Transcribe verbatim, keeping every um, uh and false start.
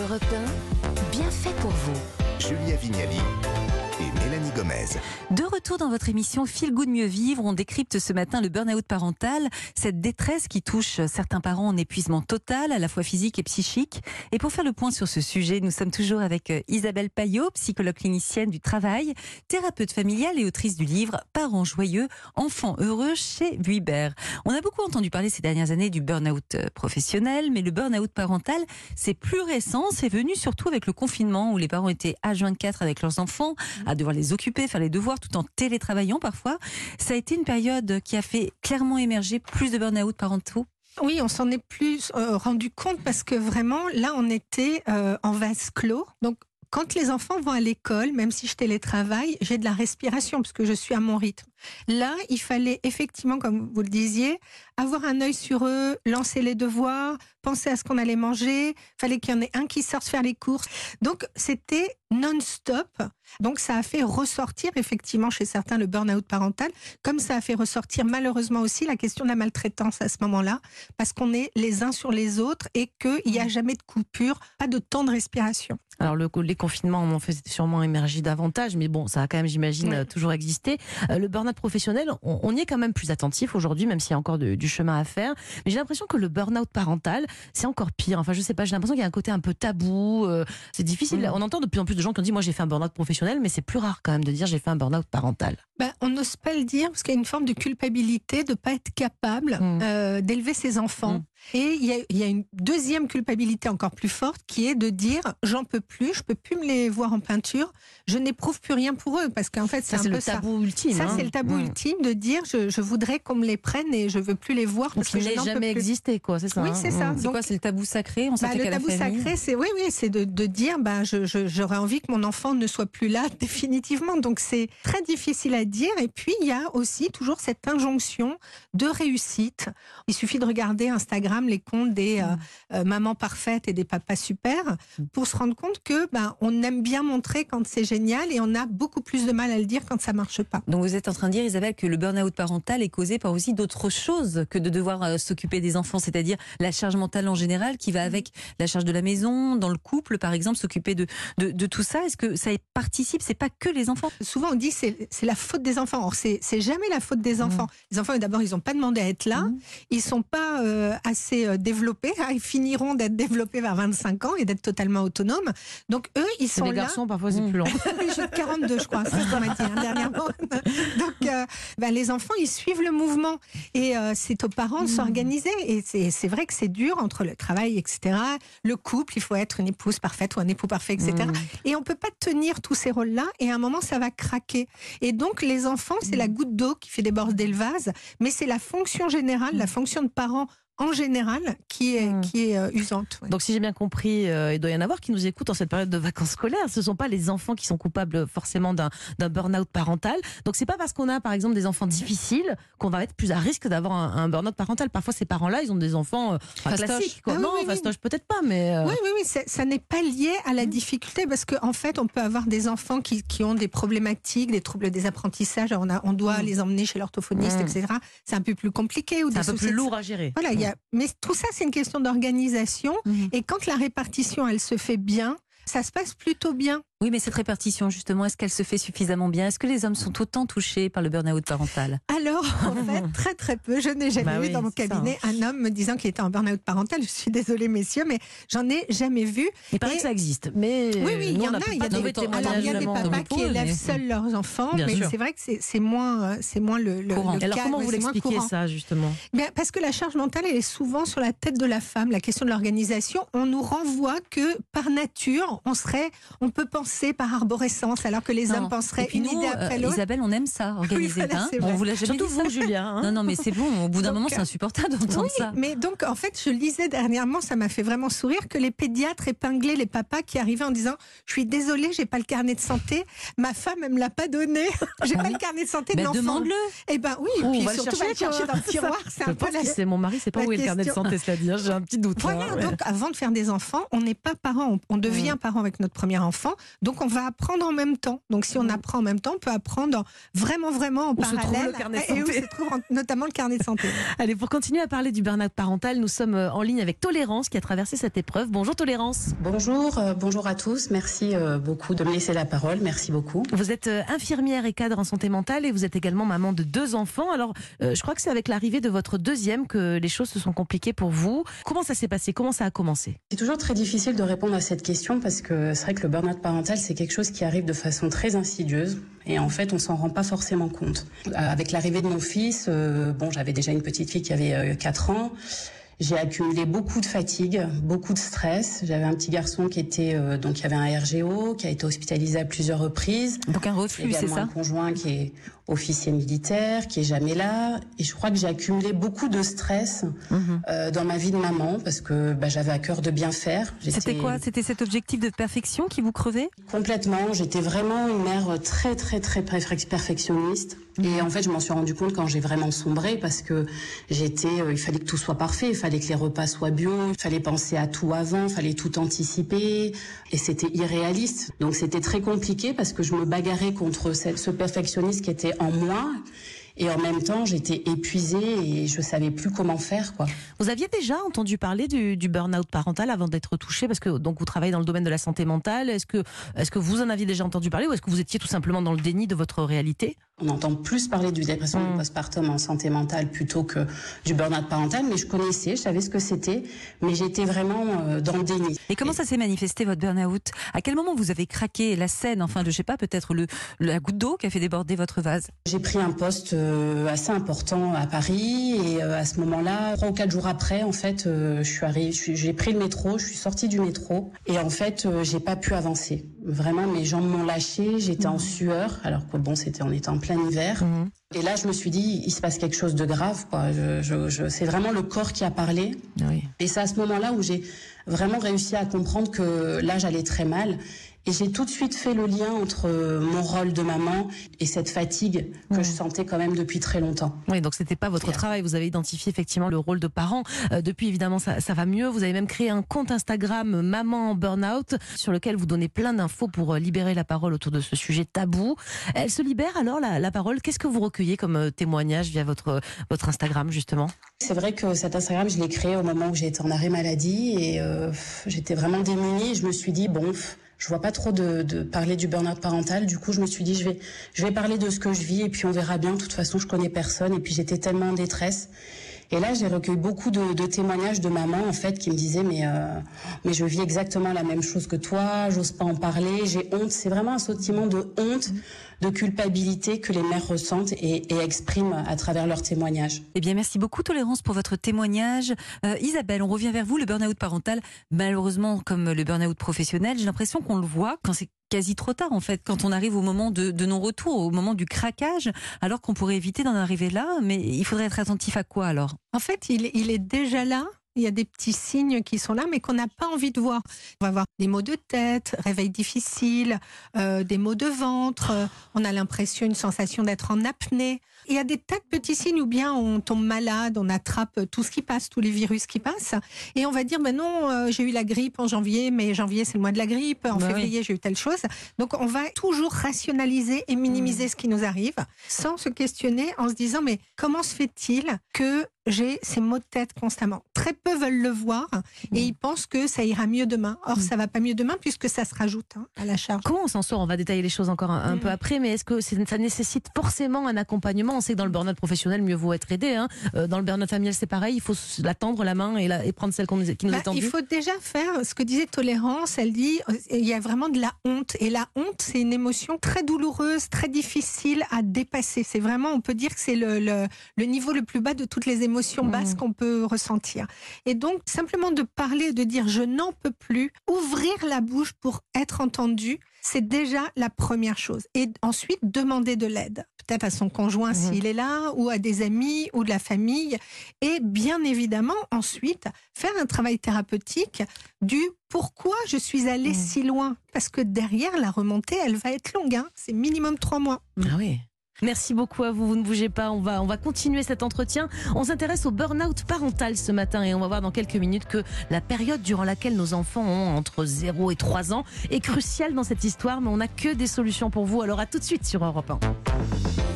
Europe un, bien fait pour vous. Julia Vignali et Mélanie Gomez. De retour dans votre émission Feel Good Mieux Vivre, on décrypte ce matin le burn-out parental, cette détresse qui touche certains parents en épuisement total, à la fois physique et psychique. Et pour faire le point sur ce sujet, nous sommes toujours avec Isabelle Payot, psychologue clinicienne du travail, thérapeute familiale et autrice du livre Parents joyeux, enfants heureux chez Huibert. On a beaucoup entendu parler ces dernières années du burn-out professionnel, mais le burn-out parental, c'est plus récent, c'est venu surtout avec le confinement où les parents étaient H vingt-quatre avec leurs enfants, à devoir les occuper, faire les devoirs tout en télétravaillant parfois. Ça a été une période qui a fait clairement émerger plus de burn-out parentaux. Oui, on s'en est plus euh, rendu compte parce que vraiment, là, on était euh, en vase clos. Donc, quand les enfants vont à l'école, même si je télétravaille, j'ai de la respiration parce que je suis à mon rythme. Là, il fallait effectivement, comme vous le disiez, avoir un œil sur eux, lancer les devoirs, penser à ce qu'on allait manger. Il fallait qu'il y en ait un qui sorte faire les courses. Donc, c'était non-stop. Donc, ça a fait ressortir effectivement chez certains le burn-out parental, comme ça a fait ressortir malheureusement aussi la question de la maltraitance à ce moment-là, parce qu'on est les uns sur les autres et qu'il n'y a jamais de coupure, pas de temps de respiration. Alors, le, les confinements en ont fait sûrement émerger davantage, mais bon, ça a quand même, j'imagine, oui. toujours existé. Euh, le burn-out professionnel, on, on y est quand même plus attentif aujourd'hui, même s'il y a encore de, du chemin à faire. Mais j'ai l'impression que le burn-out parental, c'est encore pire. Enfin, je sais pas, j'ai l'impression qu'il y a un côté un peu tabou. Euh, c'est difficile. Mmh. On entend de plus en plus de gens qui ont dit « moi, j'ai fait un burn-out professionnel », mais c'est plus rare quand même de dire « j'ai fait un burn-out parental ». Ben, on n'ose pas le dire, parce qu'il y a une forme de culpabilité de ne pas être capable mmh. euh, d'élever ses enfants. Mmh. Et il y a, il y a une deuxième culpabilité encore plus forte qui est de dire « j'en peux plus, je peux plus me les voir en peinture, je n'éprouve plus rien pour eux ». Parce qu'en fait, c'est un peu ça. Ça, c'est le tabou ultime. Ça, hein. c'est le tabou mmh. ultime de dire je, « je voudrais qu'on me les prenne et je ne veux plus les voir ». Parce qu'ils n'aient jamais existé, quoi, c'est ça. Oui, hein. c'est ça. C'est quoi, c'est le tabou sacré on bah, Le tabou sacré, c'est oui, oui, c'est de, de dire bah, « j'aurais envie que mon enfant ne soit plus là définitivement ». Donc, c'est très difficile à dire. Et puis, il y a aussi toujours cette injonction de réussite. Il suffit de regarder Instagram, les comptes des euh, euh, mamans parfaites et des papas super, pour se rendre compte que ben, on aime bien montrer quand c'est génial et on a beaucoup plus de mal à le dire quand ça marche pas. Donc vous êtes en train de dire, Isabelle, que le burn-out parental est causé par aussi d'autres choses que de devoir euh, s'occuper des enfants, c'est-à-dire la charge mentale en général qui va avec la charge de la maison, dans le couple par exemple, s'occuper de, de, de tout ça. Est-ce que ça participe? C'est pas que les enfants. Souvent on dit c'est c'est la faute des enfants. Or c'est c'est jamais la faute des enfants. Mmh. Les enfants d'abord ils ont pas demandé à être là, mmh. ils sont pas euh, assez développés, hein, ils finiront d'être développés vers vingt-cinq ans et d'être totalement autonomes. Donc eux, ils sont là. Les garçons, parfois, c'est mmh. plus long. quarante-deux, je crois, c'est ce qu'on m'a dit hein, dernièrement. Donc, euh, ben, les enfants, ils suivent le mouvement. Et euh, c'est aux parents de mmh. s'organiser. Et c'est vrai que c'est dur entre le travail, et cetera. Le couple, il faut être une épouse parfaite ou un époux parfait, et cetera. Mmh. Et on ne peut pas tenir tous ces rôles-là. Et à un moment, ça va craquer. Et donc, les enfants, c'est mmh. la goutte d'eau qui fait déborder le vase. Mais c'est la fonction générale, mmh. la fonction de parents en général, qui est, qui est euh, usante. Ouais. Donc si j'ai bien compris, euh, il doit y en avoir qui nous écoutent en cette période de vacances scolaires. Ce ne sont pas les enfants qui sont coupables forcément d'un burn-out parental. Donc c'est pas parce qu'on a par exemple des enfants difficiles qu'on va être plus à risque d'avoir un, un burn-out parental. Parfois ces parents-là, ils ont des enfants euh, fastoche. classiques. Quoi. Ah, non, oui, oui, fastoche oui. peut-être pas, mais... Euh... Oui, oui, oui, ça n'est pas lié à la difficulté parce qu'en en fait, on peut avoir des enfants qui, qui ont des problématiques, des troubles des apprentissages. On, a, on doit mmh. les emmener chez l'orthophoniste, mmh. et cetera. C'est un peu plus compliqué. C'est un peu plus lourd à gérer. Voilà, mmh. mais tout ça, c'est une question d'organisation. Mmh. Et quand la répartition, elle se fait bien, ça se passe plutôt bien. Oui, mais cette répartition, justement, est-ce qu'elle se fait suffisamment bien? Est-ce que les hommes sont autant touchés par le burn-out parental? Alors, en fait, très très peu. Je n'ai jamais bah vu oui, dans mon cabinet ça. un homme me disant qu'il était en burn-out parental. Je suis désolée, messieurs, mais j'en ai jamais vu. Il paraît et... que ça existe. Mais... Oui, oui, il y, y en a. Il y a des, Alors, y a des papas qui élèvent mais... seuls leurs enfants, bien mais c'est vrai que c'est moins, moins le, le, courant. le cas. Alors, comment vous l'expliquez ça, justement? Bien, parce que la charge mentale, elle est souvent sur la tête de la femme. La question de l'organisation, on nous renvoie que, par nature, on serait, on peut penser par arborescence, alors que les non. hommes penseraient une idée après l'autre. Isabelle, on aime ça, organiser. Oui, voilà, hein on vous l'a jamais Surtout dit vous, ça. Julia. Hein non, non, mais c'est bon, au bout d'un moment, c'est insupportable d'entendre oui, ça. Mais donc, en fait, je lisais dernièrement, ça m'a fait vraiment sourire, que les pédiatres épinglaient les papas qui arrivaient en disant « Je suis désolée, j'ai pas le carnet de santé, ma femme, elle me l'a pas donné. J'ai pas le carnet de santé de ben, l'enfant. » Demande-le. Eh ben oui, oh, et puis on va surtout, va le chercher dans le tiroir. Je un pense peu que la... c'est mon mari, c'est pas la où est le carnet de santé, c'est-à-dire, j'ai un petit doute. Voilà, donc avant de faire des enfants, on n'est pas parents, on devient parents avec notre premier enfant. Donc on va apprendre en même temps. Donc si on apprend en même temps, on peut apprendre vraiment, vraiment en où parallèle. Et où se trouve notamment le carnet de santé. Allez, pour continuer à parler du burn-out parental, nous sommes en ligne avec Tolérance qui a traversé cette épreuve. Bonjour Tolérance. Bonjour, euh, bonjour à tous. Merci euh, beaucoup de me laisser la parole. Merci beaucoup. Vous êtes euh, infirmière et cadre en santé mentale et vous êtes également maman de deux enfants. Alors euh, je crois que c'est avec l'arrivée de votre deuxième que les choses se sont compliquées pour vous. Comment ça s'est passé? Comment ça a commencé? C'est toujours très difficile de répondre à cette question parce que c'est vrai que le burn-out parental, c'est quelque chose qui arrive de façon très insidieuse. Et en fait, on s'en rend pas forcément compte. Avec l'arrivée de mon fils, euh, bon, j'avais déjà une petite fille qui avait euh, quatre ans. J'ai accumulé beaucoup de fatigue, beaucoup de stress. J'avais un petit garçon qui était euh, donc il y avait un R G O qui a été hospitalisé à plusieurs reprises. Donc un reflux, c'est ça. Un conjoint qui est officier militaire, qui est jamais là. Et je crois que j'ai accumulé beaucoup de stress mm-hmm. euh, dans ma vie de maman parce que bah, j'avais à cœur de bien faire. J'étais... C'était quoi? C'était cet objectif de perfection qui vous crevait? Complètement. J'étais vraiment une mère très très très perfectionniste. Mm-hmm. Et en fait, je m'en suis rendu compte quand j'ai vraiment sombré parce que j'étais, euh, il fallait que tout soit parfait. Il fallait que les repas soient bio, il fallait penser à tout avant, il fallait tout anticiper et c'était irréaliste. Donc c'était très compliqué parce que je me bagarrais contre ce perfectionniste qui était en moi et en même temps j'étais épuisée et je savais plus comment faire, quoi. Vous aviez déjà entendu parler du, du burn-out parental avant d'être touchée parce que donc vous travaillez dans le domaine de la santé mentale. Est-ce que, est-ce que vous en aviez déjà entendu parler ou est-ce que vous étiez tout simplement dans le déni de votre réalité ? On entend plus parler du dépression mmh. postpartum en santé mentale plutôt que du burn-out parental, mais je connaissais, je savais ce que c'était, mais j'étais vraiment euh, dans le déni. Et comment et... ça s'est manifesté votre burn-out? À quel moment vous avez craqué la scène, enfin je sais pas, peut-être le, la goutte d'eau qui a fait déborder votre vase? J'ai pris un poste euh, assez important à Paris et euh, à ce moment-là, trois ou quatre jours après, en fait, euh, je suis arrivée, j'ai pris le métro, je suis sortie du métro et en fait, euh, j'ai pas pu avancer. Vraiment, mes jambes m'ont lâchée, j'étais mmh. en sueur, alors que bon, c'était en étant plein hiver. Mmh. Et là, je me suis dit, il se passe quelque chose de grave, quoi. Je, je, je, c'est vraiment le corps qui a parlé. Oui. Et c'est à ce moment-là où j'ai vraiment réussi à comprendre que là, j'allais très mal. Et j'ai tout de suite fait le lien entre mon rôle de maman et cette fatigue que mmh. je sentais quand même depuis très longtemps. Oui, donc c'était pas votre travail. Vous avez identifié effectivement le rôle de parent. Euh, depuis, évidemment, ça, ça va mieux. Vous avez même créé un compte Instagram Maman Burnout sur lequel vous donnez plein d'infos pour libérer la parole autour de ce sujet tabou. Elle se libère alors, la, la parole. Qu'est-ce que vous recueillez comme témoignage via votre, votre Instagram, justement? C'est vrai que cet Instagram, je l'ai créé au moment où j'étais en arrêt maladie et euh, j'étais vraiment démunie. Je me suis dit, bon... Je vois pas trop de, de parler du burn-out parental. Du coup, je me suis dit, je vais, je vais parler de ce que je vis et puis on verra bien. De toute façon, je connais personne. Et puis, j'étais tellement en détresse. Et là, j'ai recueilli beaucoup de, de témoignages de mamans, en fait, qui me disaient, mais, euh, mais je vis exactement la même chose que toi. J'ose pas en parler. J'ai honte. C'est vraiment un sentiment de honte, de culpabilité que les mères ressentent et, et expriment à travers leurs témoignages. Eh bien, merci beaucoup, Tolérance, pour votre témoignage. Euh, Isabelle, on revient vers vous. Le burn-out parental, malheureusement, comme le burn-out professionnel, j'ai l'impression qu'on le voit quand c'est quasi trop tard en fait, quand on arrive au moment de, de non-retour, au moment du craquage, alors qu'on pourrait éviter d'en arriver là, mais il faudrait être attentif à quoi alors? En fait, il, il est déjà là. Il y a des petits signes qui sont là, mais qu'on n'a pas envie de voir. On va avoir des maux de tête, réveil difficile, euh, des maux de ventre, euh, on a l'impression, une sensation d'être en apnée. Et il y a des tas de petits signes où bien on tombe malade, on attrape tout ce qui passe, tous les virus qui passent. Et on va dire, ben non, euh, j'ai eu la grippe en janvier, mais janvier c'est le mois de la grippe, en bah février oui. j'ai eu telle chose. Donc on va toujours rationaliser et minimiser mmh. ce qui nous arrive, sans se questionner en se disant, mais comment se fait-il que j'ai ces maux de tête constamment? Très peu veulent le voir et ils pensent que ça ira mieux demain. Or, ça ne va pas mieux demain puisque ça se rajoute hein, à la charge. Comment on s'en sort? On va détailler les choses encore un, un mmh. peu après, mais est-ce que ça nécessite forcément un accompagnement? On sait que dans le burn-out professionnel, mieux vaut être aidé. Hein. Dans le burn-out familial, c'est pareil. Il faut la tendre la main et, la, et prendre celle qu'on, qui nous bah, est tendue. Il faut déjà faire ce que disait Tolérance. Elle dit il y a vraiment de la honte. Et la honte, c'est une émotion très douloureuse, très difficile à dépasser. C'est vraiment, on peut dire que c'est le, le, le niveau le plus bas de toutes les émotions. émotions basses mmh. qu'on peut ressentir. Et donc, simplement de parler, de dire « je n'en peux plus », ouvrir la bouche pour être entendu, c'est déjà la première chose. Et ensuite, demander de l'aide. Peut-être à son conjoint mmh. s'il est là, ou à des amis, ou de la famille. Et bien évidemment, ensuite, faire un travail thérapeutique du « pourquoi je suis allée mmh. si loin ?» Parce que derrière, la remontée, elle va être longue. Hein. C'est minimum trois mois. Ah oui. Merci beaucoup à vous, vous ne bougez pas, on va, on va continuer cet entretien. On s'intéresse au burn-out parental ce matin et on va voir dans quelques minutes que la période durant laquelle nos enfants ont entre zéro et trois ans est cruciale dans cette histoire, mais on n'a que des solutions pour vous. Alors à tout de suite sur Europe un.